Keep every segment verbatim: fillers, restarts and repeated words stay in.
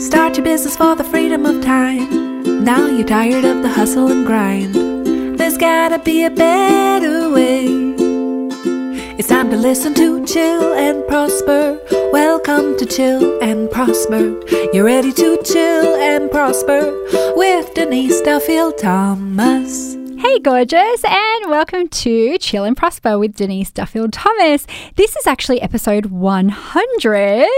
Start your business for the freedom of time. Now you're tired of the hustle and grind. There's gotta be a better way. It's time to listen to Chill and Prosper. Welcome to Chill and Prosper. You're ready to chill and prosper with Denise Duffield-Thomas. Hey gorgeous, and welcome to Chill and Prosper with Denise Duffield-Thomas. This is actually episode one hundred.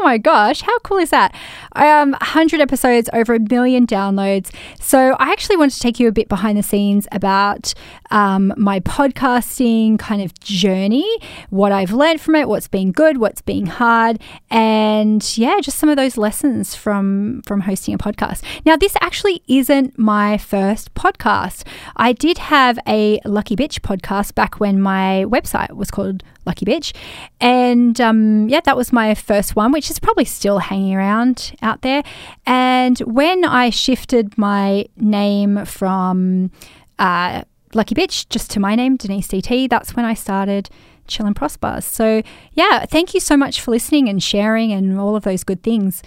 Oh my gosh, how cool is that? Um, one hundred episodes, over a million downloads. So I actually want to take you a bit behind the scenes about um, my podcasting kind of journey, what I've learned from it, what's been good, what's been hard, and yeah, just some of those lessons from, from hosting a podcast. Now, this actually isn't my first podcast. I did have a Lucky Bitch podcast back when my website was called Lucky Bitch, and um, yeah, that was my first one, which is probably still hanging around out there. And when I shifted my name from uh, Lucky Bitch just to my name, Denise D T, that's when I started Chill and Prosper. So yeah, thank you so much for listening and sharing and all of those good things.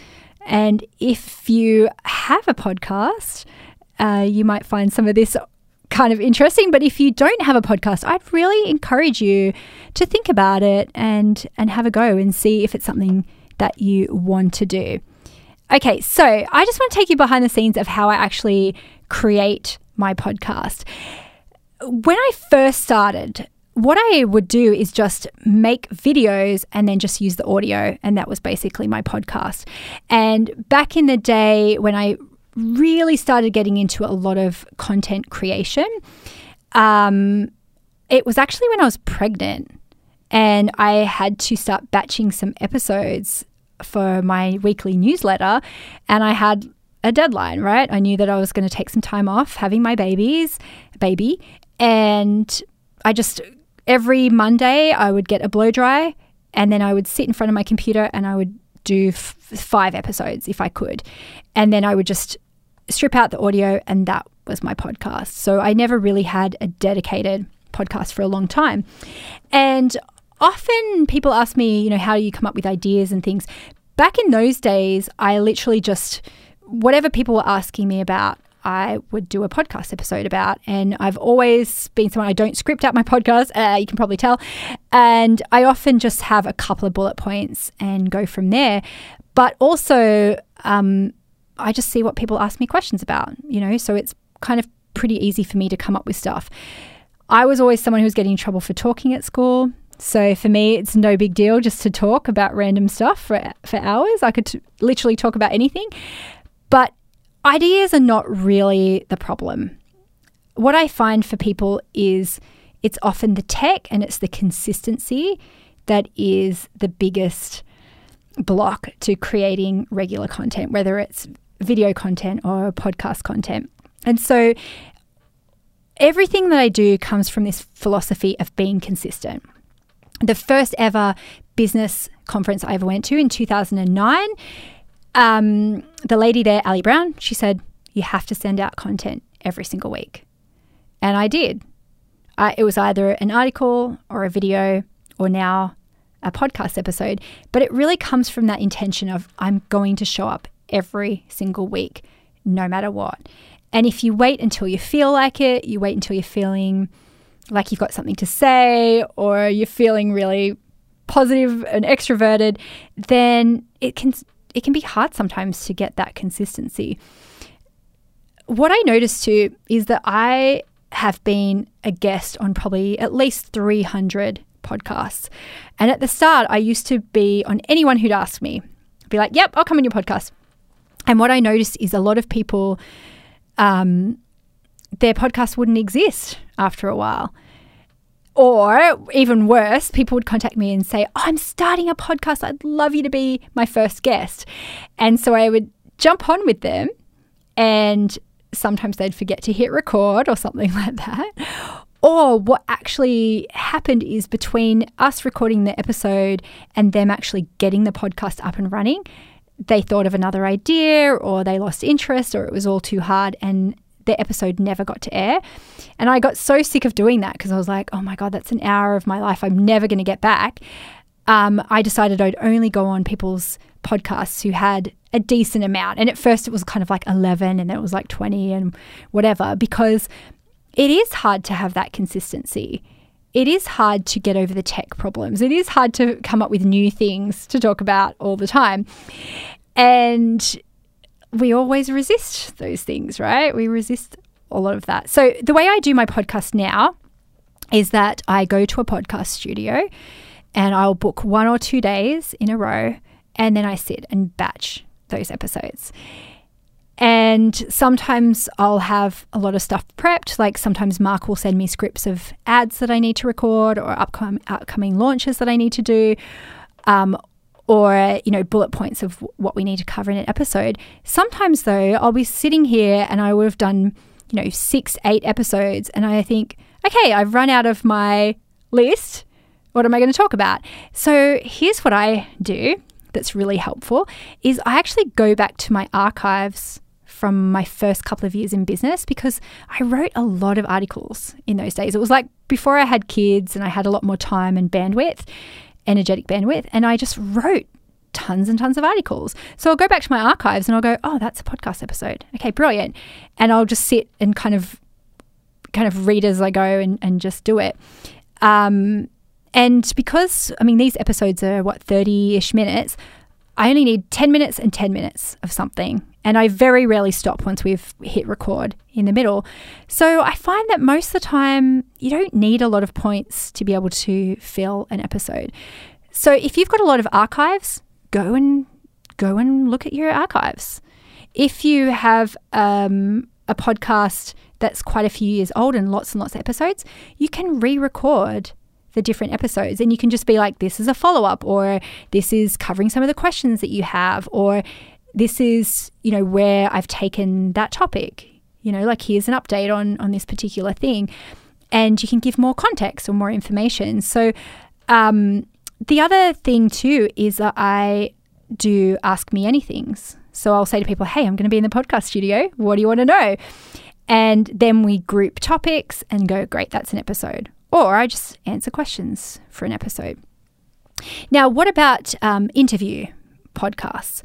And if you have a podcast, uh, you might find some of this kind of interesting. But if you don't have a podcast, I'd really encourage you to think about it and and have a go and see if it's something that you want to do. Okay, so I just want to take you behind the scenes of how I actually create my podcast. When I first started, what I would do is just make videos and then just use the audio, and that was basically my podcast. And back in the day when I really started getting into a lot of content creation, um, it was actually when I was pregnant and I had to start batching some episodes for my weekly newsletter, and I had a deadline, right? I knew that I was going to take some time off having my babies, baby, and I just, every Monday I would get a blow dry and then I would sit in front of my computer and I would do f- five episodes if I could. And then I would just strip out the audio, and that was my podcast. So I never really had a dedicated podcast for a long time. And often people ask me, you know, how do you come up with ideas and things? Back in those days, I literally just, whatever people were asking me about, I would do a podcast episode about. And I've always been someone, I don't script out my podcast, uh, you can probably tell. And I often just have a couple of bullet points and go from there. But also, um, I just see what people ask me questions about, you know, so it's kind of pretty easy for me to come up with stuff. I was always someone who was getting in trouble for talking at school. So for me, it's no big deal just to talk about random stuff for, for hours. I could t- literally talk about anything. But ideas are not really the problem. What I find for people is it's often the tech and it's the consistency that is the biggest block to creating regular content, whether it's video content or podcast content. And so everything that I do comes from this philosophy of being consistent. The first ever business conference I ever went to in two thousand nine, um, the lady there, Ali Brown, she said, you have to send out content every single week. And I did. I, it was either an article or a video or now a podcast episode, but it really comes from that intention of I'm going to show up every single week, no matter what. And if you wait until you feel like it, you wait until you're feeling like you've got something to say or you're feeling really positive and extroverted, then it can it can be hard sometimes to get that consistency. What I noticed too is that I have been a guest on probably at least three hundred podcasts. And at the start, I used to be on anyone who'd ask me. I'd be like, yep, I'll come on your podcast. And what I noticed is a lot of people, um, their podcast wouldn't exist after a while. Or even worse, people would contact me and say, oh, I'm starting a podcast. I'd love you to be my first guest. And so I would jump on with them, and sometimes they'd forget to hit record or something like that. Or what actually happened is between us recording the episode and them actually getting the podcast up and running, they thought of another idea or they lost interest or it was all too hard and the episode never got to air. And I got so sick of doing that because I was like, oh my God, that's an hour of my life I'm never going to get back. Um, I decided I'd only go on people's podcasts who had a decent amount. And at first it was kind of like eleven and then it was like twenty and whatever, because it is hard to have that consistency. It is hard to get over the tech problems. It is hard to come up with new things to talk about all the time. And we always resist those things, right? We resist a lot of that. So the way I do my podcast now is that I go to a podcast studio and I'll book one or two days in a row, and then I sit and batch those episodes. And sometimes I'll have a lot of stuff prepped. Like sometimes Mark will send me scripts of ads that I need to record, or upcom- upcoming launches that I need to do, um, or, you know, bullet points of w- what we need to cover in an episode. Sometimes though, I'll be sitting here and I would have done, you know, six, eight episodes, and I think, okay, I've run out of my list. What am I going to talk about? So here's what I do that's really helpful is I actually go back to my archives from my first couple of years in business, because I wrote a lot of articles in those days. It was like before I had kids and I had a lot more time and bandwidth, energetic bandwidth, and I just wrote tons and tons of articles. So I'll go back to my archives and I'll go, oh, that's a podcast episode. Okay, brilliant. And I'll just sit and kind of kind of read as I go and, and just do it. Um, and because, I mean, these episodes are, what, thirty-ish minutes, I only need ten minutes and ten minutes of something. And I very rarely stop once we've hit record in the middle. So I find that most of the time you don't need a lot of points to be able to fill an episode. So if you've got a lot of archives, go and go and look at your archives. If you have um, a podcast that's quite a few years old and lots and lots of episodes, you can re-record the different episodes, and you can just be like, this is a follow-up, or this is covering some of the questions that you have, or this is, you know, where I've taken that topic, you know, like here's an update on on this particular thing, and you can give more context or more information. So um, the other thing too is that I do ask me anythings. So I'll say to people, hey, I'm going to be in the podcast studio. What do you want to know? And then we group topics and go, great, that's an episode. Or I just answer questions for an episode. Now, what about um, interview podcasts?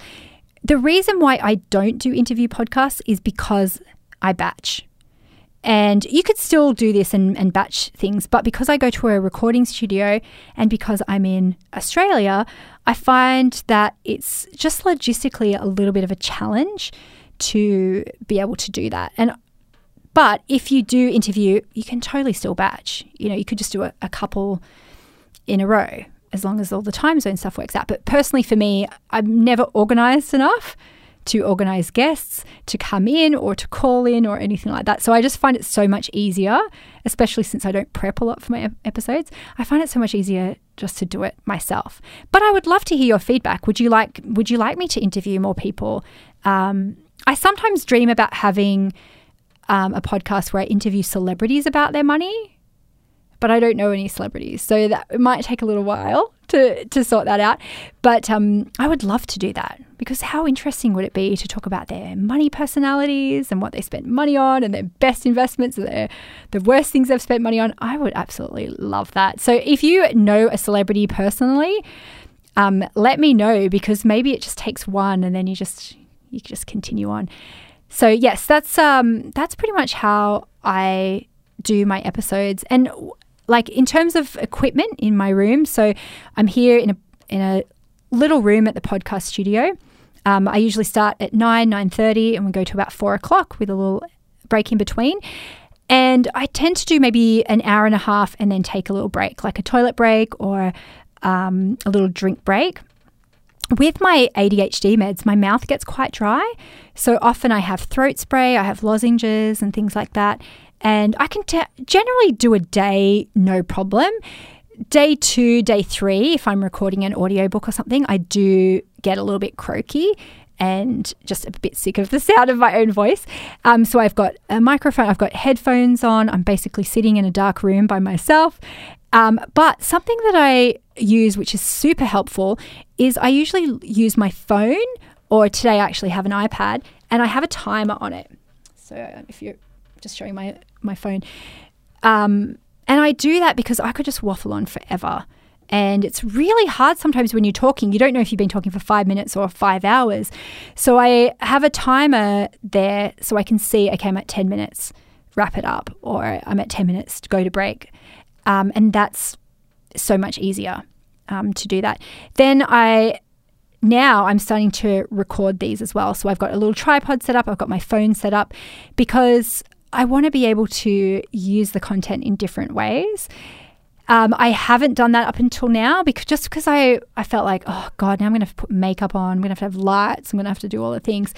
The reason why I don't do interview podcasts is because I batch. And you could still do this and, and batch things, but because I go to a recording studio and because I'm in Australia, I find that it's just logistically a little bit of a challenge to be able to do that. And But if you do interview, you can totally still batch. You know, you could just do a, a couple in a row, as long as all the time zone stuff works out. But personally for me, I'm never organised enough to organise guests to come in or to call in or anything like that. So I just find it so much easier, especially since I don't prep a lot for my episodes. I find it so much easier just to do it myself. But I would love to hear your feedback. Would you like, would you like me to interview more people? Um, I sometimes dream about having Um, a podcast where I interview celebrities about their money, but I don't know any celebrities. So that it might take a little while to, to sort that out. But um, I would love to do that, because how interesting would it be to talk about their money personalities and what they spent money on, and their best investments and their, the worst things they've spent money on. I would absolutely love that. So if you know a celebrity personally, um, let me know, because maybe it just takes one and then you just you just continue on. So yes, that's um that's pretty much how I do my episodes. And like in terms of equipment in my room, so I'm here in a in a little room at the podcast studio. Um, I usually start at nine nine thirty, and we go to about four o'clock with a little break in between. And I tend to do maybe an hour and a half, and then take a little break, like a toilet break or um, a little drink break. With my A D H D meds, my mouth gets quite dry. So often I have throat spray, I have lozenges and things like that. And I can t- generally do a day, no problem. Day two, day three, if I'm recording an audiobook or something, I do get a little bit croaky and just a bit sick of the sound of my own voice. Um, so I've got a microphone, I've got headphones on. I'm basically sitting in a dark room by myself. Um, but something that I use, which is super helpful, is I usually use my phone, or today I actually have an iPad, and I have a timer on it. So if you're just showing my, my phone. Um, and I do that because I could just waffle on forever. And it's really hard sometimes when you're talking. You don't know if you've been talking for five minutes or five hours. So I have a timer there so I can see, okay, I'm at ten minutes, wrap it up, or I'm at ten minutes, go to break. Um, and that's so much easier um, to do that. Then I... Now I'm starting to record these as well. So I've got a little tripod set up. I've got my phone set up because I want to be able to use the content in different ways. Um, I haven't done that up until now because just because I, I felt like, oh God, now I'm going to have to put makeup on. I'm going to have to have lights. I'm going to have to do all the things.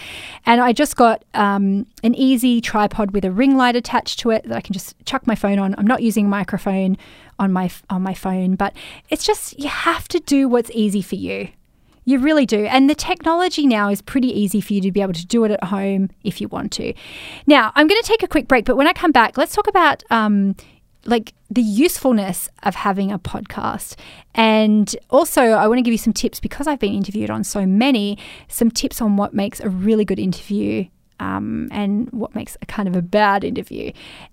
And I just got um, an easy tripod with a ring light attached to it that I can just chuck my phone on. I'm not using a microphone on my on my phone, but it's just you have to do what's easy for you. You really do. And the technology now is pretty easy for you to be able to do it at home if you want to. Now, I'm going to take a quick break, but when I come back, let's talk about um, like the usefulness of having a podcast. And also, I want to give you some tips because I've been interviewed on so many, some tips on what makes a really good interview um, and what makes a kind of a bad interview.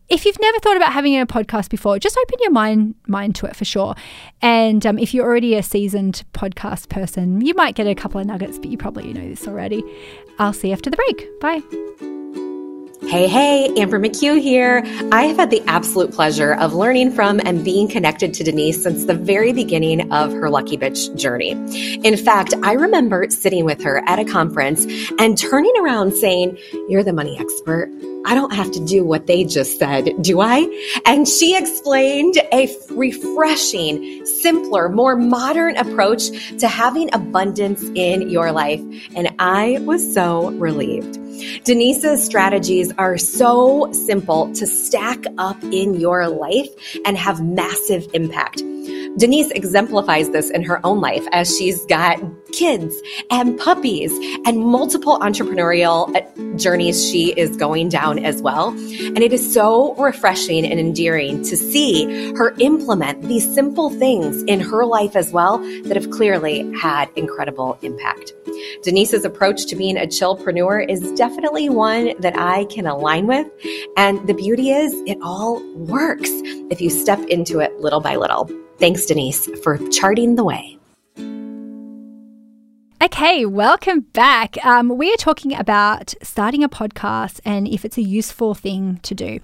If you've never thought about having a podcast before, just open your mind mind to it for sure. And um, if you're already a seasoned podcast person, you might get a couple of nuggets, but you probably know this already. I'll see you after the break. Bye. Hey, hey, Amber McHugh here. I have had the absolute pleasure of learning from and being connected to Denise since the very beginning of her Lucky Bitch journey. In fact, I remember sitting with her at a conference and turning around saying, "You're the money expert. I don't have to do what they just said, do I?" And she explained a refreshing, simpler, more modern approach to having abundance in your life. And I was so relieved. Denise's strategies are so simple to stack up in your life and have massive impact. Denise exemplifies this in her own life as she's got kids and puppies and multiple entrepreneurial journeys she is going down as well. And it is so refreshing and endearing to see her implement these simple things in her life as well that have clearly had incredible impact. Denise's approach to being a chillpreneur is definitely one that I can align with. And the beauty is it all works if you step into it little by little. Thanks, Denise, for charting the way. Okay, welcome back. Um, we are talking about starting a podcast and if it's a useful thing to do.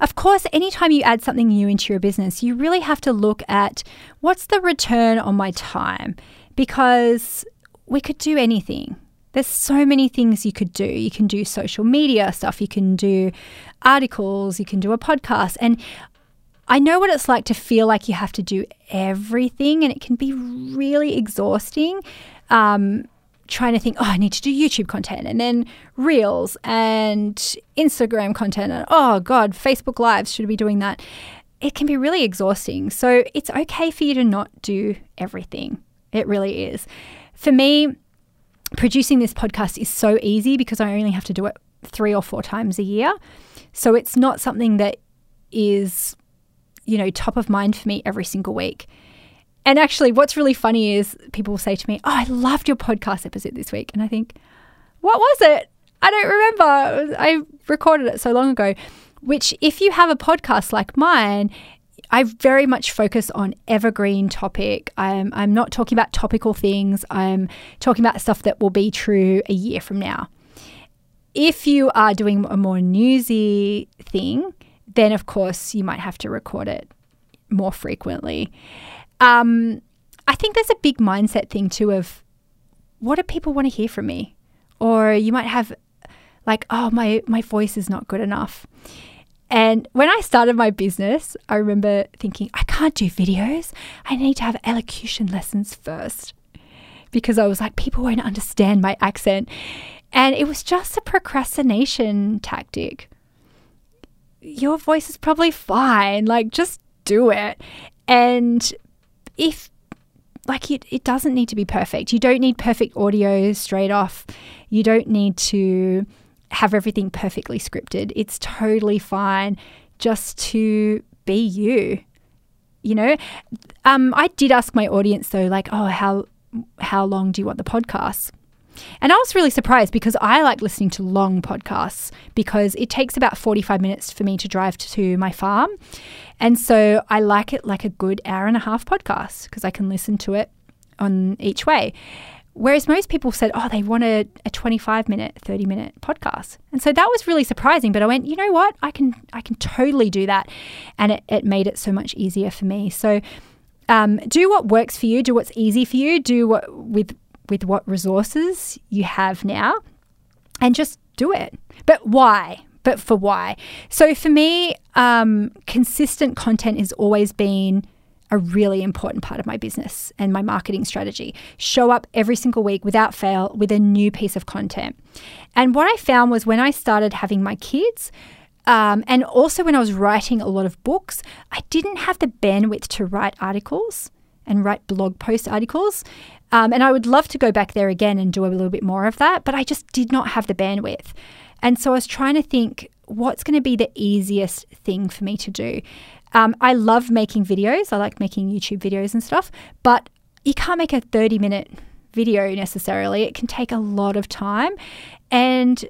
Of course, anytime you add something new into your business, you really have to look at what's the return on my time, because we could do anything. There's so many things you could do. You can do social media stuff. You can do articles. You can do a podcast. And I know what it's like to feel like you have to do everything, and it can be really exhausting um, trying to think, oh, I need to do YouTube content and then Reels and Instagram content and, oh, God, Facebook Lives, should I be doing that? It can be really exhausting. So it's okay for you to not do everything. It really is. For me, producing this podcast is so easy because I only have to do it three or four times a year. So it's not something that is... you know, top of mind for me every single week. And actually what's really funny is people will say to me, oh, I loved your podcast episode this week. And I think, what was it? I don't remember. I recorded it so long ago, which if you have a podcast like mine, I very much focus on evergreen topic. I'm, I'm not talking about topical things. I'm talking about stuff that will be true a year from now. If you are doing a more newsy thing, then of course you might have to record it more frequently. Um, I think there's a big mindset thing too of what do people want to hear from me? Or you might have like, oh, my, my voice is not good enough. And when I started my business, I remember thinking, I can't do videos. I need to have elocution lessons first because I was like, people won't understand my accent. And it was just a procrastination tactic. Your voice is probably fine. Like, just do it. And if, like, it, it doesn't need to be perfect. You don't need perfect audio straight off. You don't need to have everything perfectly scripted. It's totally fine just to be you, you know? Um, I did ask my audience, though, like, oh, how how long do you want the podcast? And I was really surprised because I like listening to long podcasts because it takes about forty-five minutes for me to drive to my farm. And so I like it like a good hour and a half podcast because I can listen to it on each way. Whereas most people said, oh, they want a, a twenty-five minute, thirty minute podcast. And so that was really surprising. But I went, you know what? I can I can totally do that. And it, it made it so much easier for me. So um, do what works for you. Do what's easy for you. Do what with with what resources you have now and just do it. But why? But for why? So for me, um, consistent content has always been a really important part of my business and my marketing strategy. Show up every single week without fail with a new piece of content. And what I found was when I started having my kids, um, and also when I was writing a lot of books, I didn't have the bandwidth to write articles and write blog post articles. Um, and I would love to go back there again and do a little bit more of that, but I just did not have the bandwidth. And so I was trying to think, what's going to be the easiest thing for me to do? Um, I love making videos. I like making YouTube videos and stuff, but you can't make a thirty minute video necessarily. It can take a lot of time. And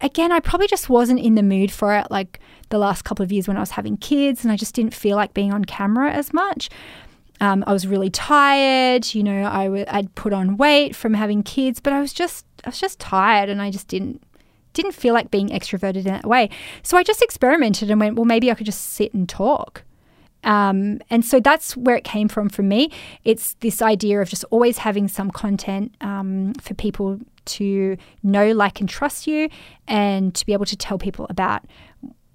again, I probably just wasn't in the mood for it like the last couple of years when I was having kids and I just didn't feel like being on camera as much. Um, I was really tired. You know, I w- I'd put on weight from having kids, but I was just, I was just tired and I just didn't didn't feel like being extroverted in that way. So I just experimented and went, well, maybe I could just sit and talk. Um, and so that's where it came from for me. It's this idea of just always having some content um, for people to know, like, and trust you and to be able to tell people about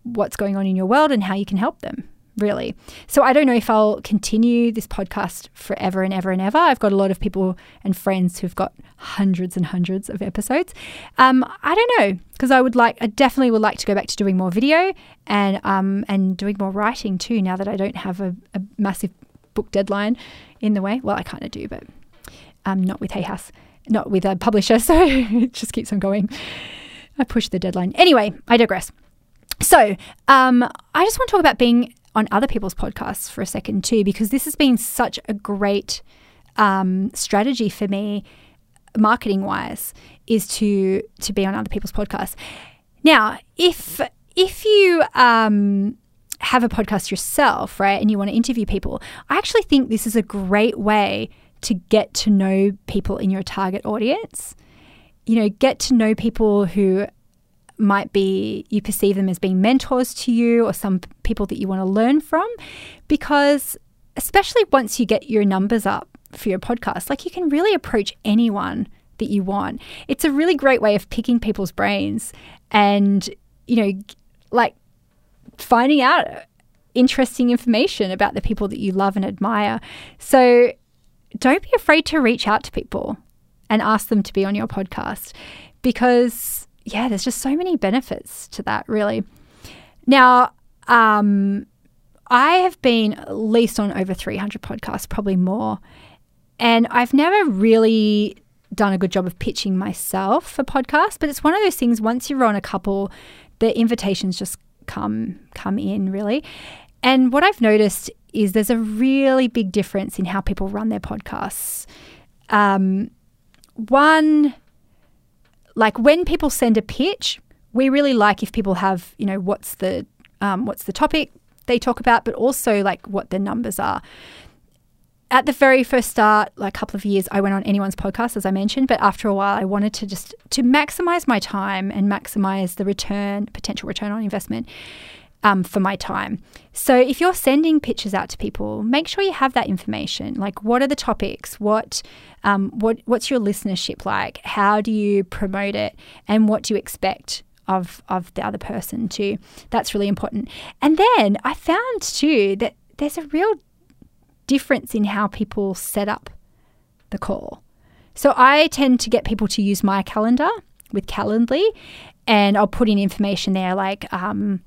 what's going on in your world and how you can help them, really. So I don't know if I'll continue this podcast forever and ever and ever. I've got a lot of people and friends who've got hundreds and hundreds of episodes. Um, I don't know, because I would like, I definitely would like to go back to doing more video and um and doing more writing too, now that I don't have a, a massive book deadline in the way. Well, I kind of do, but um, not with Hay House, not with a publisher. So it just keeps on going. I push the deadline. Anyway, I digress. So um, I just want to talk about being on other people's podcasts for a second too, because this has been such a great um, strategy for me marketing wise, is to to be on other people's podcasts. Now, if if you um, have a podcast yourself, right, and you want to interview people, I actually think this is a great way to get to know people in your target audience. You know, get to know people who might be, you perceive them as being mentors to you or some people that you want to learn from, because especially once you get your numbers up for your podcast, like, you can really approach anyone that you want. It's a really great way of picking people's brains and, you know, like finding out interesting information about the people that you love and admire. So don't be afraid to reach out to people and ask them to be on your podcast, because yeah, there's just so many benefits to that, really. Now, um, I have been at least on over three hundred podcasts, probably more, and I've never really done a good job of pitching myself for podcasts, but it's one of those things, once you're on a couple, the invitations just come come in, really. And what I've noticed is there's a really big difference in how people run their podcasts. Um, one... Like when people send a pitch, we really like if people have, you know, what's the um, what's the topic they talk about, but also like what their numbers are. At the very first start, like a couple of years, I went on anyone's podcast, as I mentioned, but after a while I wanted to just to maximize my time and maximize the return, potential return on investment um, for my time. So if you're sending pitches out to people, make sure you have that information. Like, what are the topics? What Um, what what's your listenership like? How do you promote it? And what do you expect of of the other person too? That's really important. And then I found too that there's a real difference in how people set up the call. So I tend to get people to use my calendar with Calendly, and I'll put in information there like um,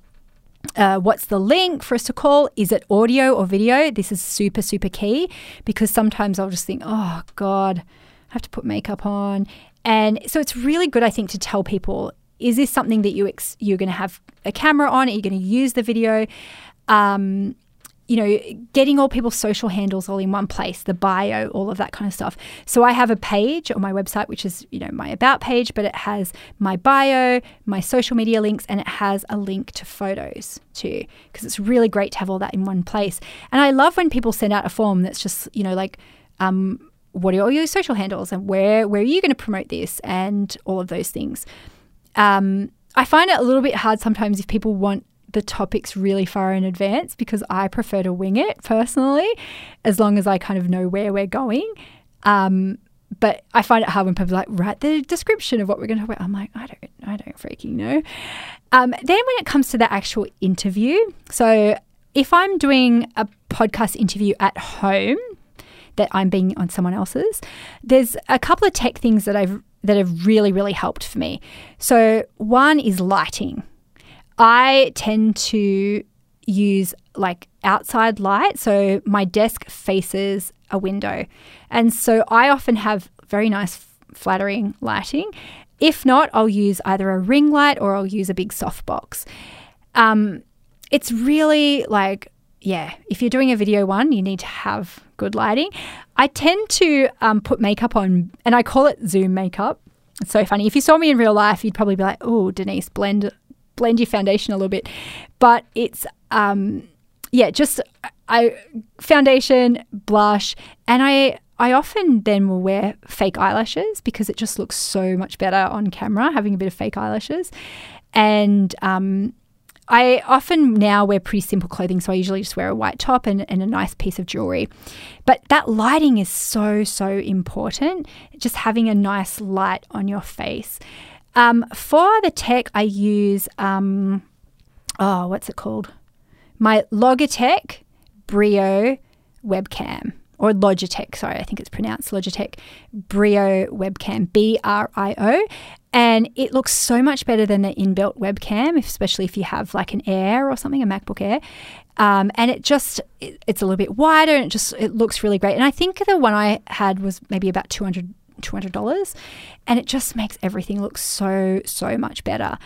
Uh, what's the link for us to call? Is it audio or video? This is super, super key, because sometimes I'll just think, oh God, I have to put makeup on. And so it's really good, I think, to tell people, is this something that you ex- you're going to have a camera on? Are you going to use the video? Um, you know, getting all people's social handles all in one place, the bio, all of that kind of stuff. So I have a page on my website, which is, you know, my about page, but it has my bio, my social media links, and it has a link to photos too, because it's really great to have all that in one place. And I love when people send out a form that's just, you know, like, um, what are all your social handles and where, where are you going to promote this and all of those things. Um, I find it a little bit hard sometimes if people want the topics really far in advance, because I prefer to wing it personally, as long as I kind of know where we're going. Um, but I find it hard when people are like, write the description of what we're going to talk about. I'm like, I don't, I don't freaking know. Um, then when it comes to the actual interview, so if I'm doing a podcast interview at home that I'm being on someone else's, there's a couple of tech things that I've that have really, really helped for me. So one is lighting. I tend to use like outside light. So my desk faces a window. And so I often have very nice flattering lighting. If not, I'll use either a ring light or I'll use a big softbox. Um, it's really like, yeah, if you're doing a video one, you need to have good lighting. I tend to um, put makeup on, and I call it Zoom makeup. It's so funny. If you saw me in real life, you'd probably be like, oh, Denise, blend blend your foundation a little bit. But it's, um, yeah, just I foundation, blush, and I, I often then will wear fake eyelashes because it just looks so much better on camera, having a bit of fake eyelashes. And um, I often now wear pretty simple clothing, so I usually just wear a white top and, and a nice piece of jewelry. But that lighting is so, so important, just having a nice light on your face. Um, for the tech, I use, um, oh, what's it called? My Logitech Brio webcam, or Logitech, sorry, I think it's pronounced Logitech Brio webcam, B R I O. And it looks so much better than the inbuilt webcam, especially if you have like an Air or something, a MacBook Air. Um, and it just, it, it's a little bit wider and it just, it looks really great. And I think the one I had was maybe about two hundred dollars, and it just makes everything look so, so much better.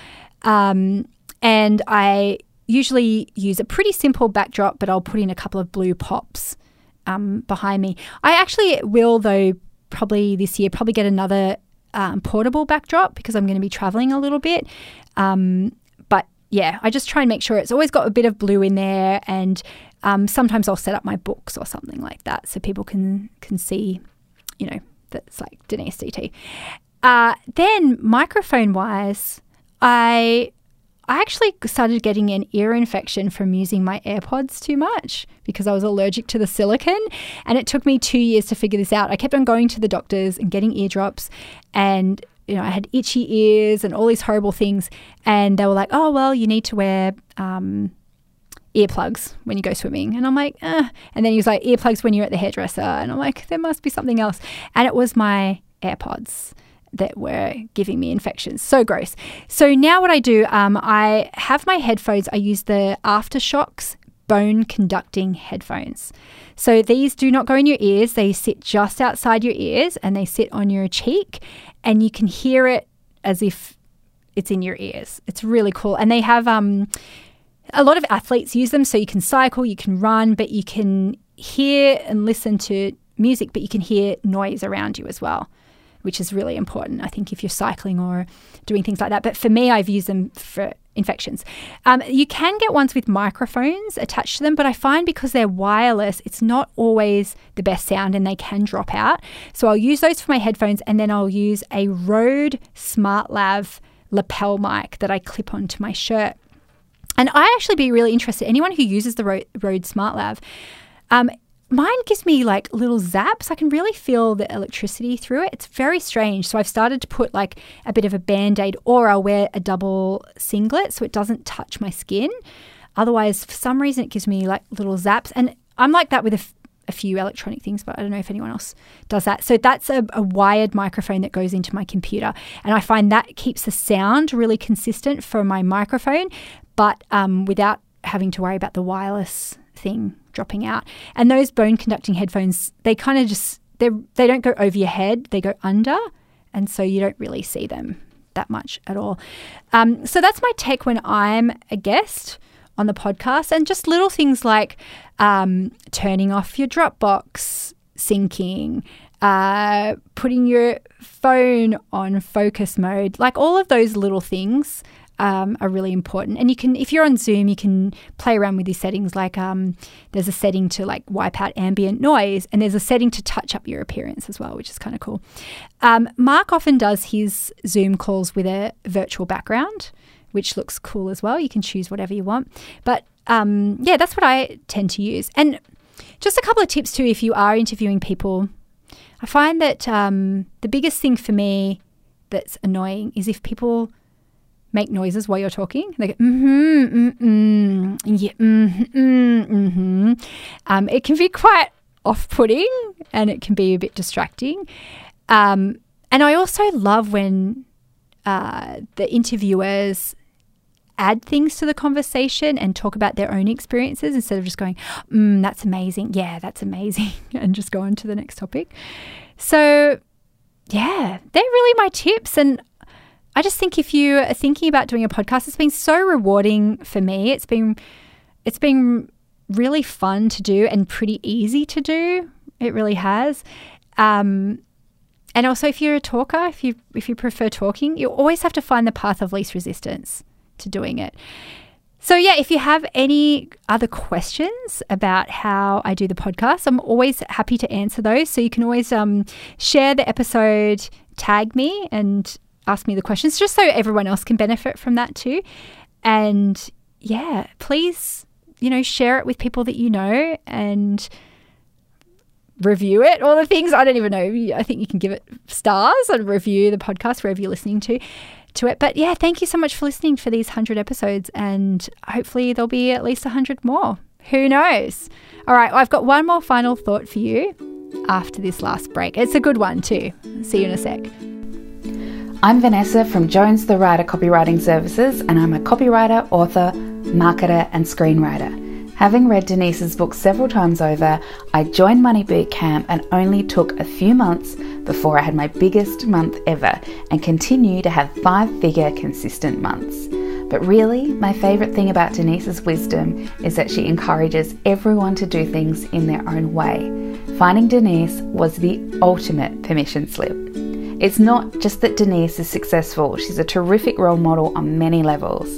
Um, and I usually use a pretty simple backdrop, but I'll put in a couple of blue pops um, behind me. I actually will though, probably this year, probably get another um, portable backdrop because I'm going to be traveling a little bit. Um, but yeah, I just try and make sure it's always got a bit of blue in there. And um, sometimes I'll set up my books or something like that so people can, can see, you know, that's like Denise D T. Uh, then microphone-wise, I I actually started getting an ear infection from using my AirPods too much because I was allergic to the silicone, and it took me two years to figure this out. I kept on going to the doctors and getting eardrops, and you know I had itchy ears and all these horrible things, and they were like, oh, well, you need to wear um, earplugs when you go swimming. And I'm like, eh. And then he was like, earplugs when you're at the hairdresser. And I'm like, there must be something else. And it was my AirPods that were giving me infections. So gross. So now what I do, um, I have my headphones. I use the Aftershocks bone conducting headphones. So these do not go in your ears. They sit just outside your ears and they sit on your cheek, and you can hear it as if it's in your ears. It's really cool. And they have, um, a lot of athletes use them, so you can cycle, you can run, but you can hear and listen to music, but you can hear noise around you as well, which is really important, I think, if you're cycling or doing things like that. But for me, I've used them for infections. Um, you can get ones with microphones attached to them, but I find because they're wireless, it's not always the best sound and they can drop out. So I'll use those for my headphones, and then I'll use a Rode SmartLav lapel mic that I clip onto my shirt. And I'd actually be really interested, anyone who uses the Rode SmartLav, um, mine gives me like little zaps. I can really feel the electricity through it. It's very strange. So I've started to put like a bit of a Band-Aid, or I'll wear a double singlet so it doesn't touch my skin. Otherwise, for some reason, it gives me like little zaps. And I'm like that with a, f- a few electronic things, but I don't know if anyone else does that. So that's a, a wired microphone that goes into my computer. And I find that keeps the sound really consistent for my microphone, but um, without having to worry about the wireless thing dropping out. And those bone conducting headphones, they kind of just, they they don't go over your head, they go under. And so you don't really see them that much at all. Um, so that's my tech when I'm a guest on the podcast, and just little things like um, turning off your Dropbox syncing, uh, putting your phone on focus mode, like all of those little things um, are really important. And you can, if you're on Zoom, you can play around with these settings. Like um, there's a setting to like wipe out ambient noise, and there's a setting to touch up your appearance as well, which is kind of cool. Um, Mark often does his Zoom calls with a virtual background, which looks cool as well. You can choose whatever you want. But um, yeah, that's what I tend to use. And just a couple of tips too, if you are interviewing people, I find that um, the biggest thing for me that's annoying is if people make noises while you're talking. They go, mm-hmm, mm-hmm, yeah, mm-hmm, mm-hmm. Um, it can be quite off-putting and it can be a bit distracting. Um, and I also love when uh, the interviewers add things to the conversation and talk about their own experiences instead of just going, mm, that's amazing, yeah, that's amazing, and just go on to the next topic. So, yeah, they're really my tips. And I just think if you are thinking about doing a podcast, it's been so rewarding for me. It's been it's been really fun to do and pretty easy to do. It really has. Um, and also if you're a talker, if you if you prefer talking, you always have to find the path of least resistance to doing it. So yeah, if you have any other questions about how I do the podcast, I'm always happy to answer those. So you can always um, share the episode, tag me and ask me the questions, just so everyone else can benefit from that too. And yeah, please, you know, share it with people that you know and review it, all the things. I don't even know. I think you can give it stars and review the podcast wherever you're listening to to it. But yeah, thank you so much for listening for these one hundred episodes, and hopefully there'll be at least one hundred more. Who knows? All right, well, I've got one more final thought for you after this last break. It's a good one too. See you in a sec. I'm Vanessa from Jones the Writer Copywriting Services, and I'm a copywriter, author, marketer and screenwriter. Having read Denise's book several times over, I joined Money Bootcamp and only took a few months before I had my biggest month ever and continue to have five-figure consistent months. But really, my favourite thing about Denise's wisdom is that she encourages everyone to do things in their own way. Finding Denise was the ultimate permission slip. It's not just that Denise is successful, she's a terrific role model on many levels.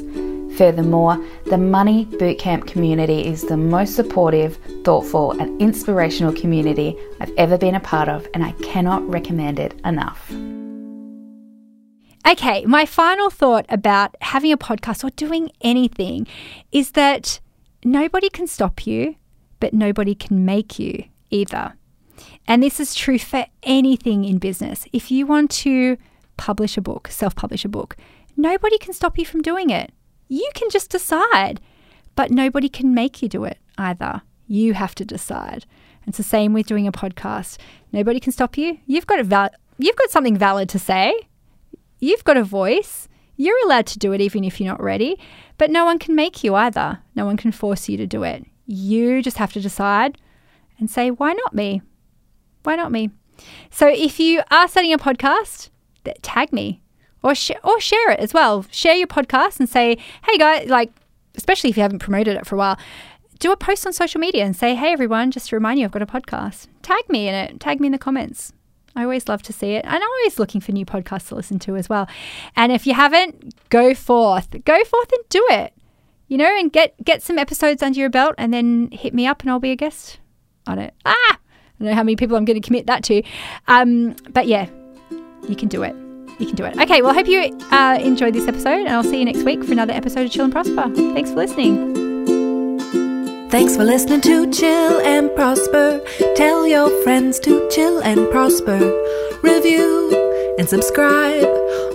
Furthermore, the Money Bootcamp community is the most supportive, thoughtful and inspirational community I've ever been a part of, and I cannot recommend it enough. Okay, my final thought about having a podcast or doing anything is that nobody can stop you, but nobody can make you either. And this is true for anything in business. If you want to publish a book, self-publish a book, nobody can stop you from doing it. You can just decide, but nobody can make you do it either. You have to decide. It's the same with doing a podcast. Nobody can stop you. You've got a val- you've got something valid to say. You've got a voice. You're allowed to do it even if you're not ready, but no one can make you either. No one can force you to do it. You just have to decide and say, why not me? Why not me? So if you are starting a podcast, tag me or sh- or share it as well. Share your podcast and say, hey guys, like, especially if you haven't promoted it for a while, do a post on social media and say, hey everyone, just to remind you, I've got a podcast. Tag me in it. Tag me in the comments. I always love to see it. And I'm always looking for new podcasts to listen to as well. And if you haven't, go forth. Go forth and do it, you know, and get, get some episodes under your belt and then hit me up and I'll be a guest on it. Ah! I don't know how many people I'm going to commit that to. Um, but yeah, you can do it. You can do it. Okay, well, I hope you uh, enjoyed this episode, and I'll see you next week for another episode of Chill and Prosper. Thanks for listening. Thanks for listening to Chill and Prosper. Tell your friends to chill and prosper. Review and subscribe.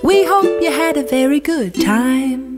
We hope you had a very good time.